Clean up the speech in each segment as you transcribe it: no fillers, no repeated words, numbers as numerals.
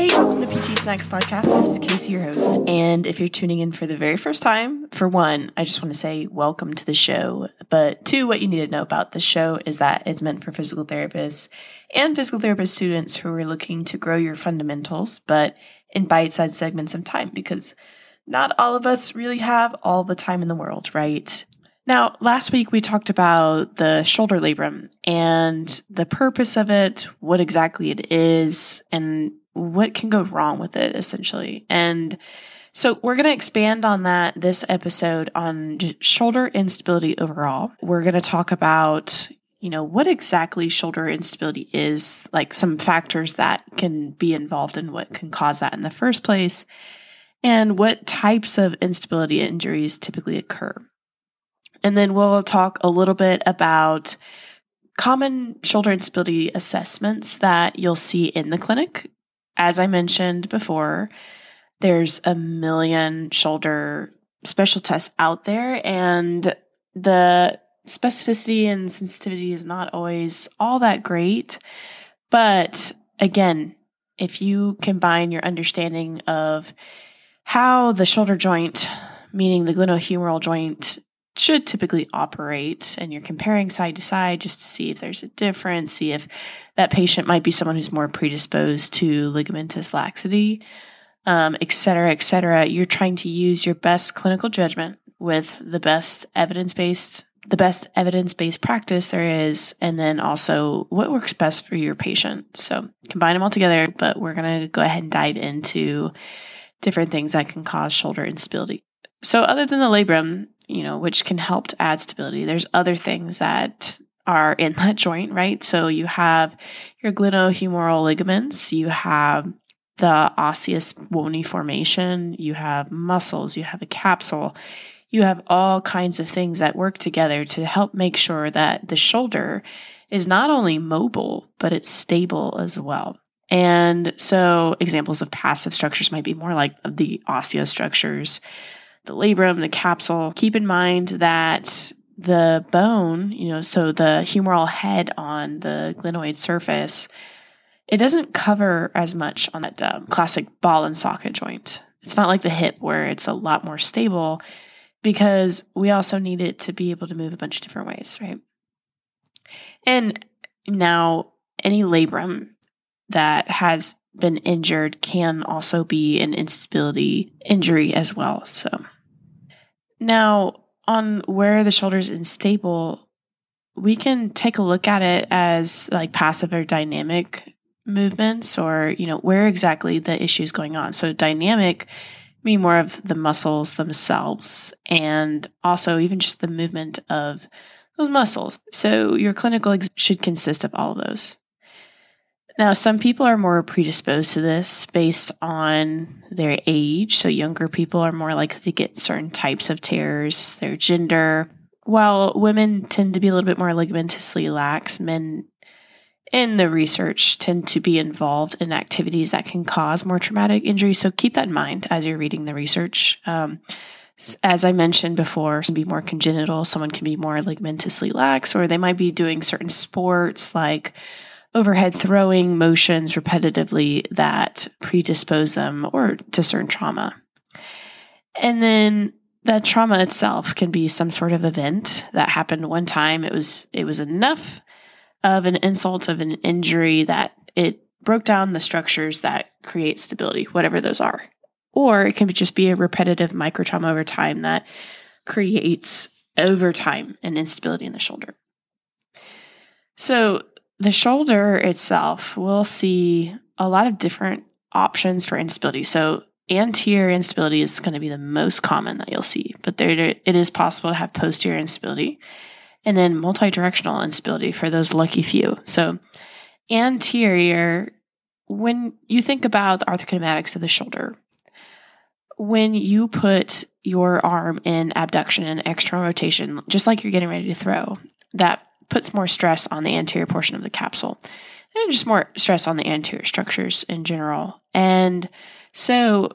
Hey, welcome to PT Snacks Podcast. This is Casey, your host. And if you're tuning in for the very first time, for one, I just want to say welcome to the show. But two, what you need to know about this show is that it's meant for physical therapists and physical therapist students who are looking to grow your fundamentals, but in bite-sized segments of time, because not all of us really have all the time in the world, right? Now, last week we talked about the shoulder labrum and the purpose of it, what exactly it is, and what can go wrong with it, essentially. And so we're going to expand on that this episode on shoulder instability overall. We're going to talk about, what exactly shoulder instability is, like some factors that can be involved in what can cause that in the first place, and what types of instability injuries typically occur. And then we'll talk a little bit about common shoulder instability assessments that you'll see in the clinic. As I mentioned before, there's a million shoulder special tests out there, and the specificity and sensitivity is not always all that great. But again, if you combine your understanding of how the shoulder joint, meaning the glenohumeral joint, should typically operate, and you're comparing side to side just to see if there's a difference, see if that patient might be someone who's more predisposed to ligamentous laxity, et cetera, et cetera. You're trying to use your best clinical judgment with the best evidence-based practice there is, and then also what works best for your patient. So combine them all together, but we're going to go ahead and dive into different things that can cause shoulder instability. So other than the labrum, which can help to add stability, there's other things that are in that joint, right? So you have your glenohumeral ligaments, you have the osseous bony formation, you have muscles, you have a capsule, you have all kinds of things that work together to help make sure that the shoulder is not only mobile, but it's stable as well. And so examples of passive structures might be more like the osseous structures, the labrum, the capsule. Keep in mind that the bone, so the humeral head on the glenoid surface, it doesn't cover as much on that classic ball and socket joint. It's not like the hip where it's a lot more stable, because we also need it to be able to move a bunch of different ways, right? And now any labrum that has been injured can also be an instability injury as well. So now on where the shoulder is unstable, we can take a look at it as like passive or dynamic movements, or, where exactly the issue is going on. So dynamic mean more of the muscles themselves, and also even just the movement of those muscles. So your clinical should consist of all of those. Now, some people are more predisposed to this based on their age. So younger people are more likely to get certain types of tears, their gender, while women tend to be a little bit more ligamentously lax. Men in the research tend to be involved in activities that can cause more traumatic injury. So keep that in mind as you're reading the research. As I mentioned before, some can be more congenital, someone can be more ligamentously lax, or they might be doing certain sports like overhead throwing motions repetitively that predispose them or to certain trauma. And then that trauma itself can be some sort of event that happened one time. It was enough of an insult, of an injury, that it broke down the structures that create stability, whatever those are. Or it can just be a repetitive microtrauma over time that creates over time an instability in the shoulder. So the shoulder itself will see a lot of different options for instability. So anterior instability is going to be the most common that you'll see, but it is possible to have posterior instability, and then multidirectional instability for those lucky few. So anterior, when you think about the arthrokinematics of the shoulder, when you put your arm in abduction and external rotation, just like you're getting ready to throw, that puts more stress on the anterior portion of the capsule, and just more stress on the anterior structures in general. And so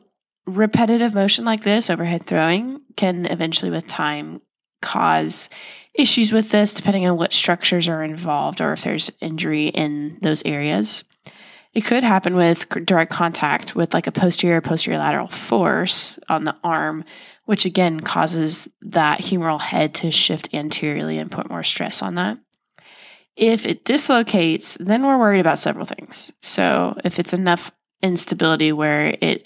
repetitive motion like this, overhead throwing, can eventually with time cause issues with this, depending on what structures are involved or if there's injury in those areas. It could happen with direct contact with like a posterior lateral force on the arm, which again causes that humeral head to shift anteriorly and put more stress on that. If it dislocates, then we're worried about several things. So if it's enough instability where it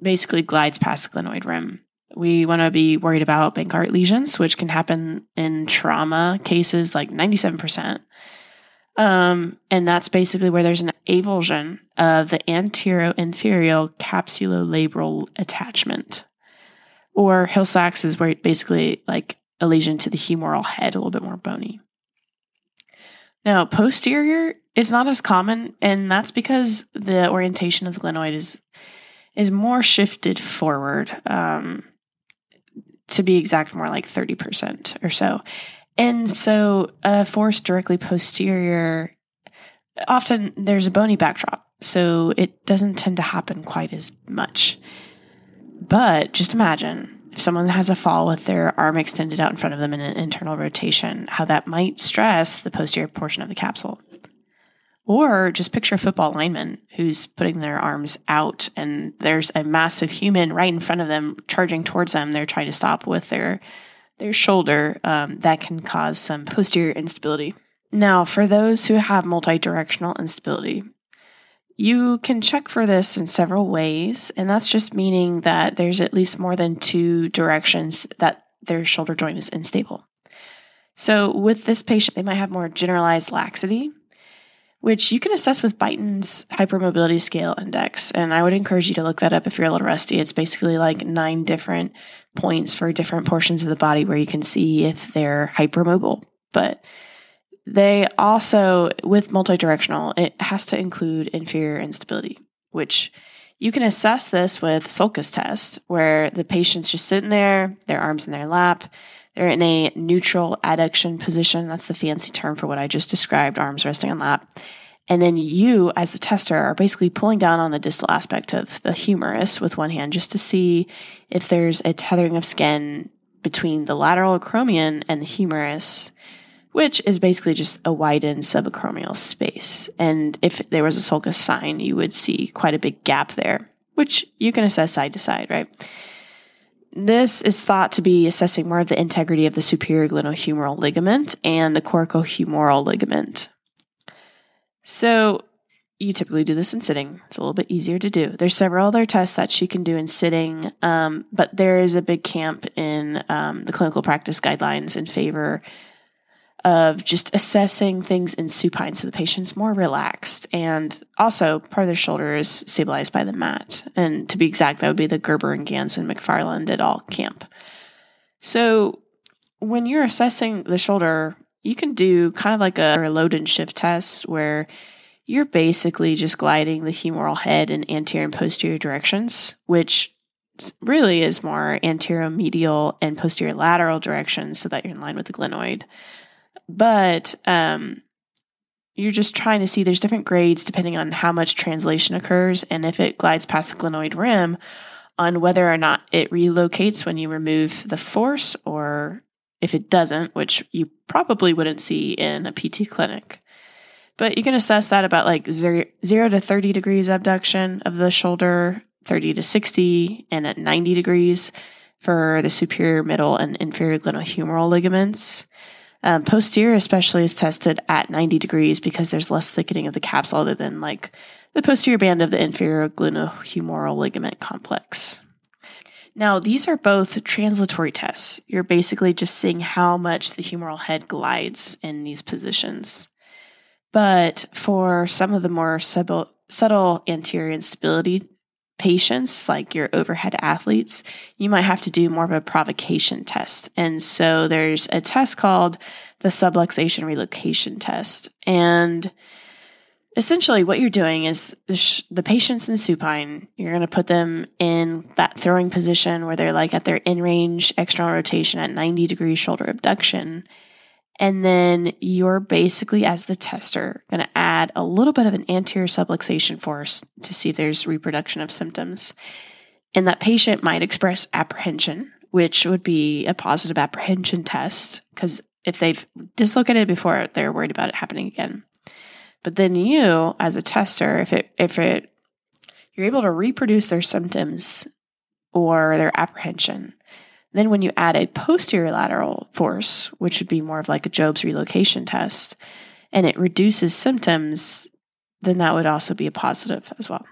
basically glides past the glenoid rim, we want to be worried about Bankart lesions, which can happen in trauma cases like 97%. And that's basically where there's an avulsion of the anteroinferior capsulolabral attachment. Or Hill-Sachs is where it basically like a lesion to the humeral head, a little bit more bony. Now, posterior is not as common, and that's because the orientation of the glenoid is more shifted forward, to be exact, more like 30% or so. And so a force directly posterior, often there's a bony backdrop, so it doesn't tend to happen quite as much. But just imagine if someone has a fall with their arm extended out in front of them in an internal rotation, how that might stress the posterior portion of the capsule. Or just picture a football lineman who's putting their arms out and there's a massive human right in front of them charging towards them. They're trying to stop with their shoulder. That can cause some posterior instability. Now, for those who have multidirectional instability, you can check for this in several ways, and that's just meaning that there's at least more than two directions that their shoulder joint is unstable. So with this patient, they might have more generalized laxity, which you can assess with Beighton's Hypermobility Scale Index, and I would encourage you to look that up if you're a little rusty. It's basically like 9 different points for different portions of the body where you can see if they're hypermobile, but they also, with multidirectional, it has to include inferior instability, which you can assess this with sulcus test, where the patient's just sitting there, their arms in their lap, they're in a neutral adduction position. That's the fancy term for what I just described, arms resting on lap. And then you, as the tester, are basically pulling down on the distal aspect of the humerus with one hand just to see if there's a tethering of skin between the lateral acromion and the humerus, which is basically just a widened subacromial space. And if there was a sulcus sign, you would see quite a big gap there, which you can assess side to side, right? This is thought to be assessing more of the integrity of the superior glenohumeral ligament and the coracohumeral ligament. So you typically do this in sitting. It's a little bit easier to do. There's several other tests that she can do in sitting, but there is a big camp in the clinical practice guidelines in favor of just assessing things in supine so the patient's more relaxed. And also, part of their shoulder is stabilized by the mat. And to be exact, that would be the Gerber and Gans and McFarland et al. Camp. So when you're assessing the shoulder, you can do kind of like a load and shift test where you're basically just gliding the humeral head in anterior and posterior directions, which really is more anteromedial and posterior lateral directions so that you're in line with the glenoid. But you're just trying to see there's different grades depending on how much translation occurs and if it glides past the glenoid rim on whether or not it relocates when you remove the force or if it doesn't, which you probably wouldn't see in a PT clinic. But you can assess that about like 0 to 30 degrees abduction of the shoulder, 30 to 60, and at 90 degrees for the superior, middle, and inferior glenohumeral ligaments. Posterior especially is tested at 90 degrees because there's less thickening of the capsule other than like the posterior band of the inferior glenohumeral ligament complex. Now, these are both translatory tests. You're basically just seeing how much the humeral head glides in these positions. But for some of the more subtle anterior instability patients, like your overhead athletes, you might have to do more of a provocation test. And so there's a test called the subluxation relocation test. And essentially what you're doing is the patient's in supine. You're going to put them in that throwing position where they're like at their in-range external rotation at 90 degree shoulder abduction. And then you're basically, as the tester, going to add a little bit of an anterior subluxation force to see if there's reproduction of symptoms. And that patient might express apprehension, which would be a positive apprehension test, because if they've dislocated before, they're worried about it happening again. But then you, as a tester, if you're able to reproduce their symptoms or their apprehension, then when you add a posterior lateral force, which would be more of like a Job's relocation test, and it reduces symptoms, then that would also be a positive as well.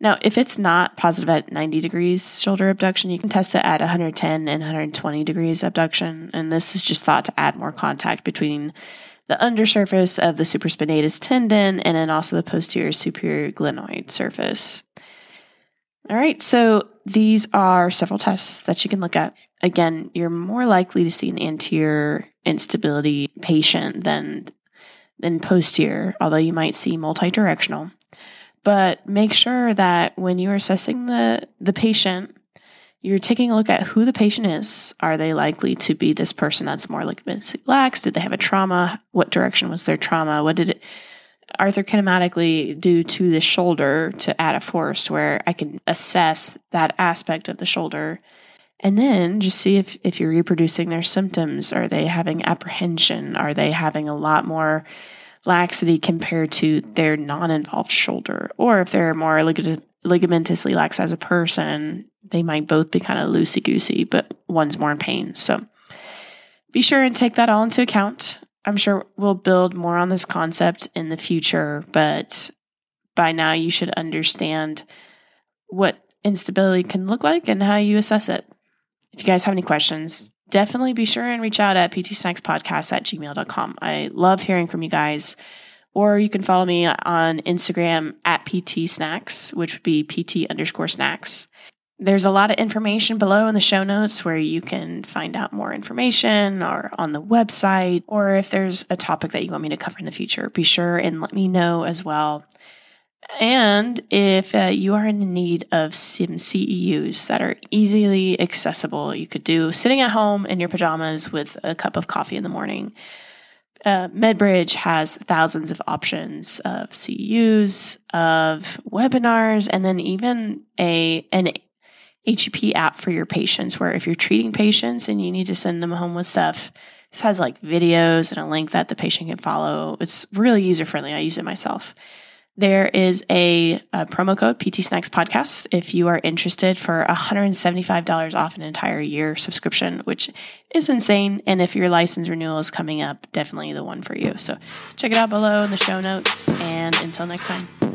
Now, if it's not positive at 90 degrees shoulder abduction, you can test it at 110 and 120 degrees abduction. And this is just thought to add more contact between the undersurface of the supraspinatus tendon and then also the posterior superior glenoid surface. All right, so these are several tests that you can look at. Again, you're more likely to see an anterior instability patient than posterior, although you might see multidirectional. But make sure that when you're assessing the patient, you're taking a look at who the patient is. Are they likely to be this person that's more ligamentously lax? Did they have a trauma? What direction was their trauma? What did it arthrokinematically do to the shoulder to add a force where I can assess that aspect of the shoulder? And then just see if you're reproducing their symptoms. Are they having apprehension? Are they having a lot more laxity compared to their non-involved shoulder? Or if they're more ligamentously lax as a person, they might both be kind of loosey-goosey, but one's more in pain. So be sure and take that all into account. I'm sure we'll build more on this concept in the future, but by now you should understand what instability can look like and how you assess it. If you guys have any questions, definitely be sure and reach out at ptsnackspodcast@gmail.com. I love hearing from you guys. Or you can follow me on Instagram at @PTSnacks, which would be pt_snacks. There's a lot of information below in the show notes where you can find out more information or on the website, or if there's a topic that you want me to cover in the future, be sure and let me know as well. And if you are in need of some CEUs that are easily accessible, you could do sitting at home in your pajamas with a cup of coffee in the morning. MedBridge has thousands of options of CEUs, of webinars, and then even an HEP app for your patients, where if you're treating patients and you need to send them home with stuff, this has like videos and a link that the patient can follow. It's really user-friendly. I use it myself. There is a promo code, PT Snacks Podcast, if you are interested for $175 off an entire year subscription, which is insane. And if your license renewal is coming up, definitely the one for you. So check it out below in the show notes. And until next time.